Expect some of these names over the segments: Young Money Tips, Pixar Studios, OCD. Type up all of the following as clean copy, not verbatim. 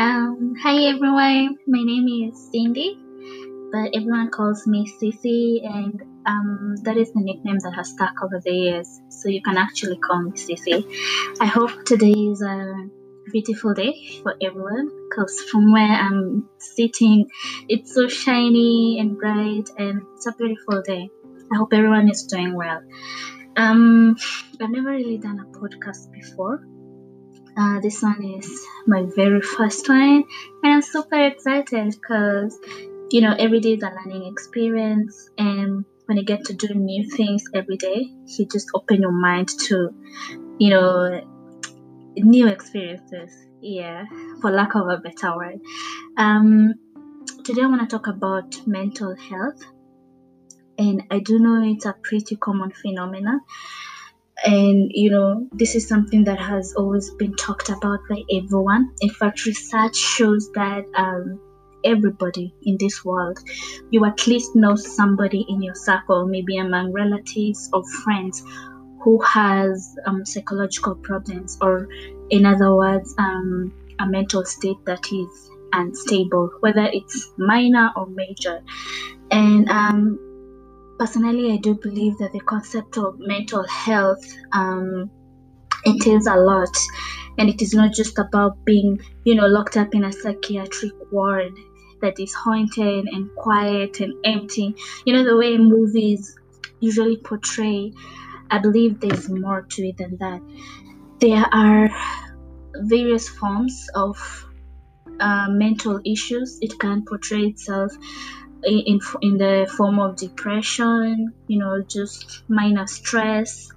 Hi everyone, my name is Cindy, but everyone calls me Cici, and that is the nickname that has stuck over the years, so you can actually call me Cici. I hope today is a beautiful day for everyone, because from where I'm sitting, it's so shiny and bright, and it's a beautiful day. I hope everyone is doing well. I've never really done a podcast before. This one is my very first one, and I'm super excited because, you know, every day is a learning experience, and when you get to do new things every day, you just open your mind to, you know, new experiences, for lack of a better word. Today I want to talk about mental health, and I do know it's a pretty common phenomenon. And, you know, this is something that has always been talked about by everyone. In fact, research shows that everybody in this world, you at least know somebody in your circle, maybe among relatives or friends, who has psychological problems, or in other words, a mental state that is unstable, whether it's minor or major. And personally, I do believe that the concept of mental health entails a lot, and it is not just about being, you know, locked up in a psychiatric ward that is haunted and quiet and empty. You know, the way movies usually portray, I believe there's more to it than that. There are various forms of mental issues. It can portray itself in the form of depression, you know, just minor stress,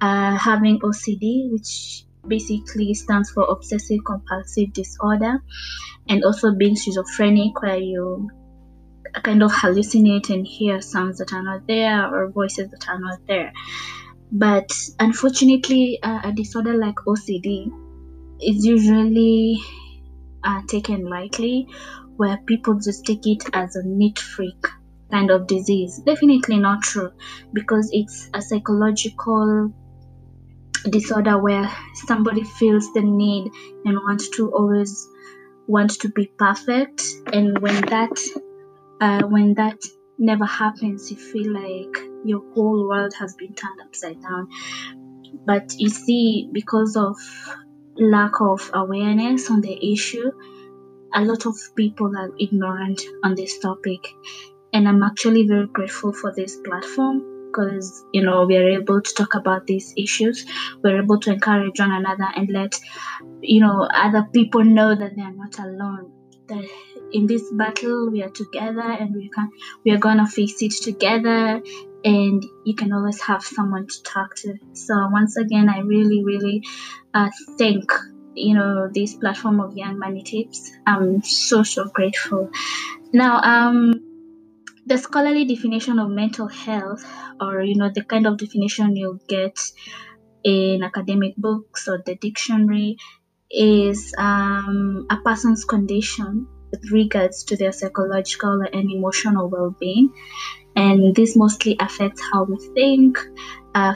having OCD, which basically stands for obsessive compulsive disorder, and also being schizophrenic, where you kind of hallucinate and hear sounds that are not there or voices that are not there. But unfortunately, a disorder like OCD is usually taken lightly, where people just take it as a neat freak kind of disease. Definitely not true, because it's a psychological disorder where somebody feels the need and wants to be perfect, and when that never happens, you feel like your whole world has been turned upside down. But you see, because of lack of awareness on the issue, a lot of people are ignorant on this topic, and I'm actually very grateful for this platform, because, you know, we are able to talk about these issues. We're able to encourage one another and let, you know, other people know that they are not alone, that in this battle we are together, and we are gonna face it together, and you can always have someone to talk to. So once again, I really thank, you know, this platform of Young Money Tips. I'm so grateful. Now, the scholarly definition of mental health, or, you know, the kind of definition you'll get in academic books or the dictionary, is a person's condition with regards to their psychological and emotional well-being, and this mostly affects how we think,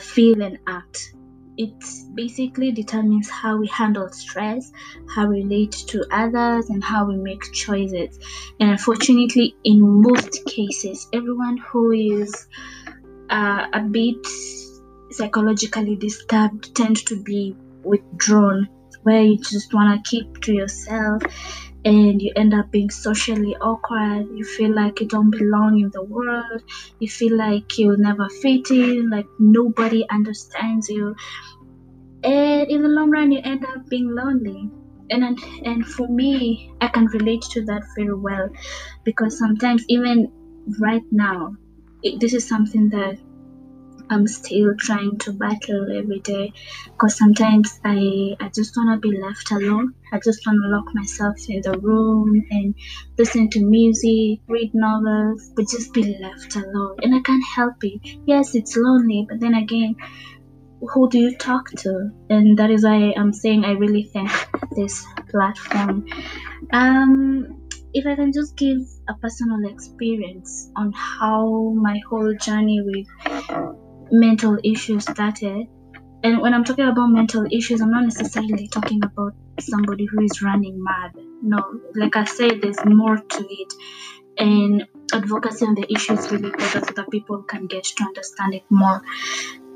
feel, and act. It basically determines how we handle stress, how we relate to others, and how we make choices. And unfortunately, in most cases, everyone who is a bit psychologically disturbed tend to be withdrawn, where you just want to keep to yourself, and you end up being socially awkward. You feel like you don't belong in the world. You feel like you'll never fit in, like nobody understands you. And in the long run, you end up being lonely. And for me, I can relate to that very well, because sometimes, even right now, this is something that I'm still trying to battle every day, because sometimes I just want to be left alone. I just want to lock myself in the room and listen to music, read novels, but just be left alone, and I can't help it. Yes, it's lonely, but then again, who do you talk to? And that is why I'm saying I really thank this platform. If I can just give a personal experience on how my whole journey with mental issues started, And when I'm talking about mental issues, I'm not necessarily talking about somebody who is running mad. No, like I said, there's more to it. And advocacy on the issue is really important so that people can get to understand it more.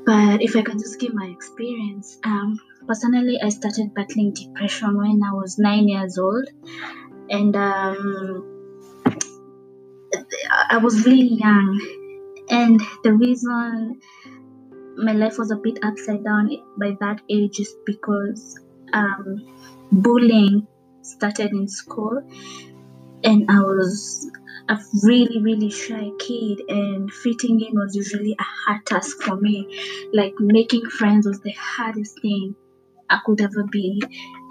But if I can just give my experience, personally, I started battling depression when I was 9 years old. And I was really young. And the reason my life was a bit upside down by that age is because bullying started in school. And I was a really, really shy kid, and fitting in was usually a hard task for me. Like, making friends was the hardest thing I could ever be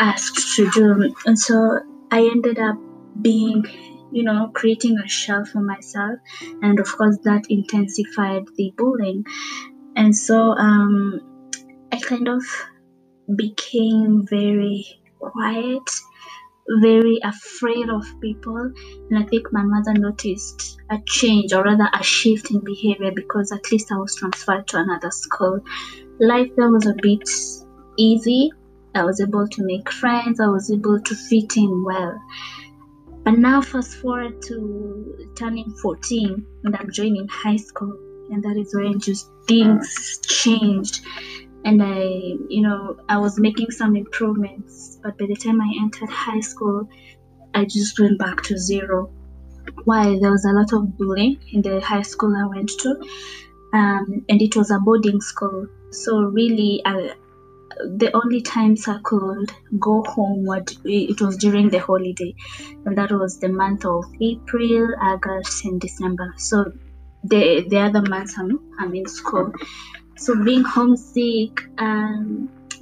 asked to do. And so I ended up being, you know, creating a shell for myself. And of course, that intensified the bullying. And so I kind of became very quiet, very afraid of people. And I think my mother noticed a change, or rather a shift in behavior, because at least I was transferred to another school. Life there was a bit easy. I was able to make friends. I was able to fit in well. But now fast forward to turning 14 and I'm joining high school, and that is when just things changed. And I was making some improvements, but by the time I entered high school, I just went back to zero. Why? There was a lot of bullying in the high school I went to, and it was a boarding school. So really, the only times I could go home, it was during the holiday, and that was the month of April, August, and December. So the other months I'm in school. So being homesick,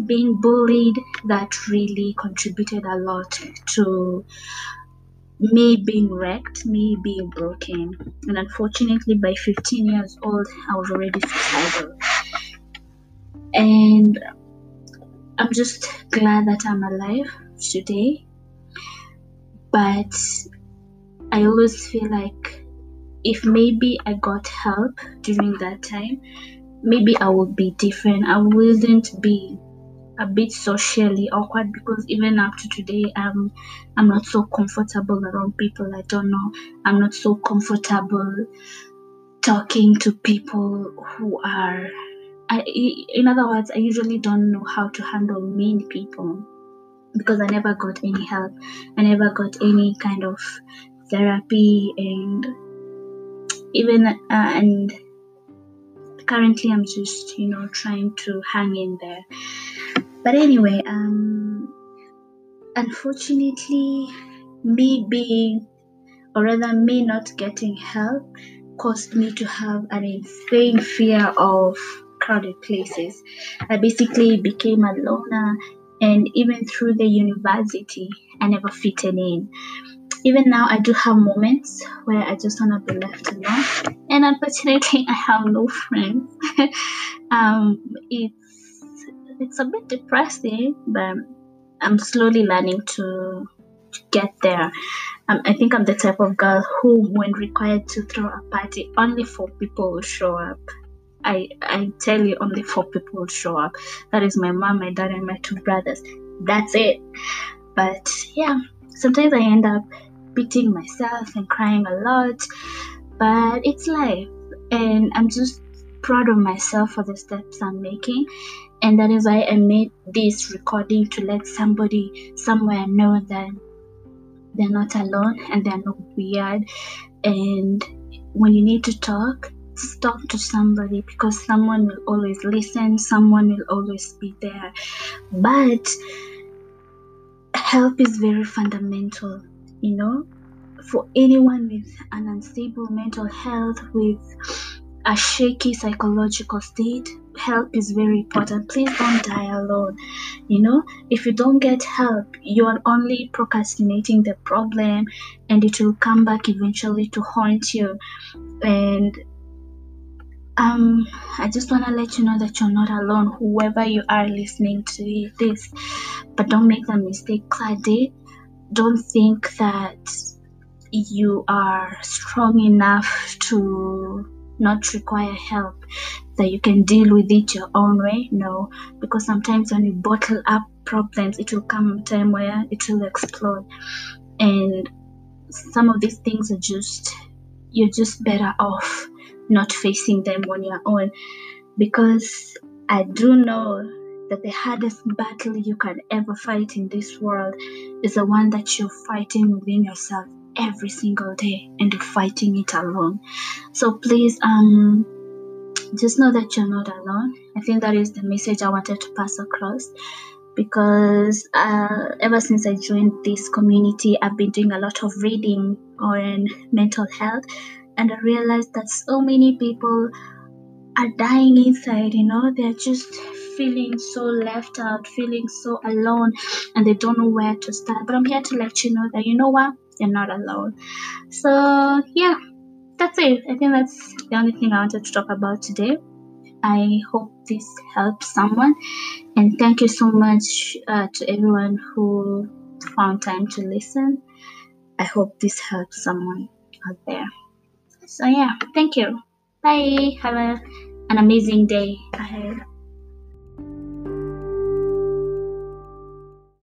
being bullied, that really contributed a lot to me being wrecked, me being broken. And unfortunately, by 15 years old, I was already suicidal. And I'm just glad that I'm alive today. But I always feel like if maybe I got help during that time, maybe I would be different. I wouldn't be a bit socially awkward, because even up to today, I'm not so comfortable around people. I don't know. I'm not so comfortable talking to people who are... in other words, I usually don't know how to handle mean people, because I never got any help. I never got any kind of therapy, and currently, I'm just, trying to hang in there. But anyway, unfortunately, me not getting help caused me to have an insane fear of crowded places. I basically became a loner, and even through the university, I never fitted in. Even now, I do have moments where I just want to be left alone. And unfortunately, I have no friends. It's a bit depressing, but I'm slowly learning to get there. I think I'm the type of girl who, when required to throw a party, only 4 people will show up. I tell you, only 4 people will show up. That is my mom, my dad, and my 2 brothers. That's it. But yeah, sometimes I end up beating myself and crying a lot, but it's life, and I'm just proud of myself for the steps I'm making. And that is why I made this recording, to let somebody somewhere know that they're not alone and they're not weird. And when you need to talk to somebody, because someone will always listen, someone will always be there. But help is very fundamental, for anyone with an unstable mental health, with a shaky psychological state. Help is very important. Please don't die alone. If you don't get help, you are only procrastinating the problem, and it will come back eventually to haunt you. And I just want to let you know that you're not alone, whoever you are listening to this. But don't make the mistake, Claudette. Don't think that you are strong enough to not require help, that you can deal with it your own way. No, because sometimes when you bottle up problems, it will come a time where it will explode, and some of these things are just, you're just better off not facing them on your own. Because I do know that the hardest battle you can ever fight in this world is the one that you're fighting within yourself every single day, and you're fighting it alone. So please, just know that you're not alone. I think that is the message I wanted to pass across, because ever since I joined this community, I've been doing a lot of reading on mental health, and I realized that so many people are dying inside, you know, they're just feeling so left out, feeling so alone, and they don't know where to start. But I'm here to let you know that, you know what, you're not alone. So yeah, that's it. I think that's the only thing I wanted to talk about today. I hope this helps someone, and thank you so much to everyone who found time to listen. I hope this helps someone out there. So yeah, thank you. Bye. Have an amazing day ahead.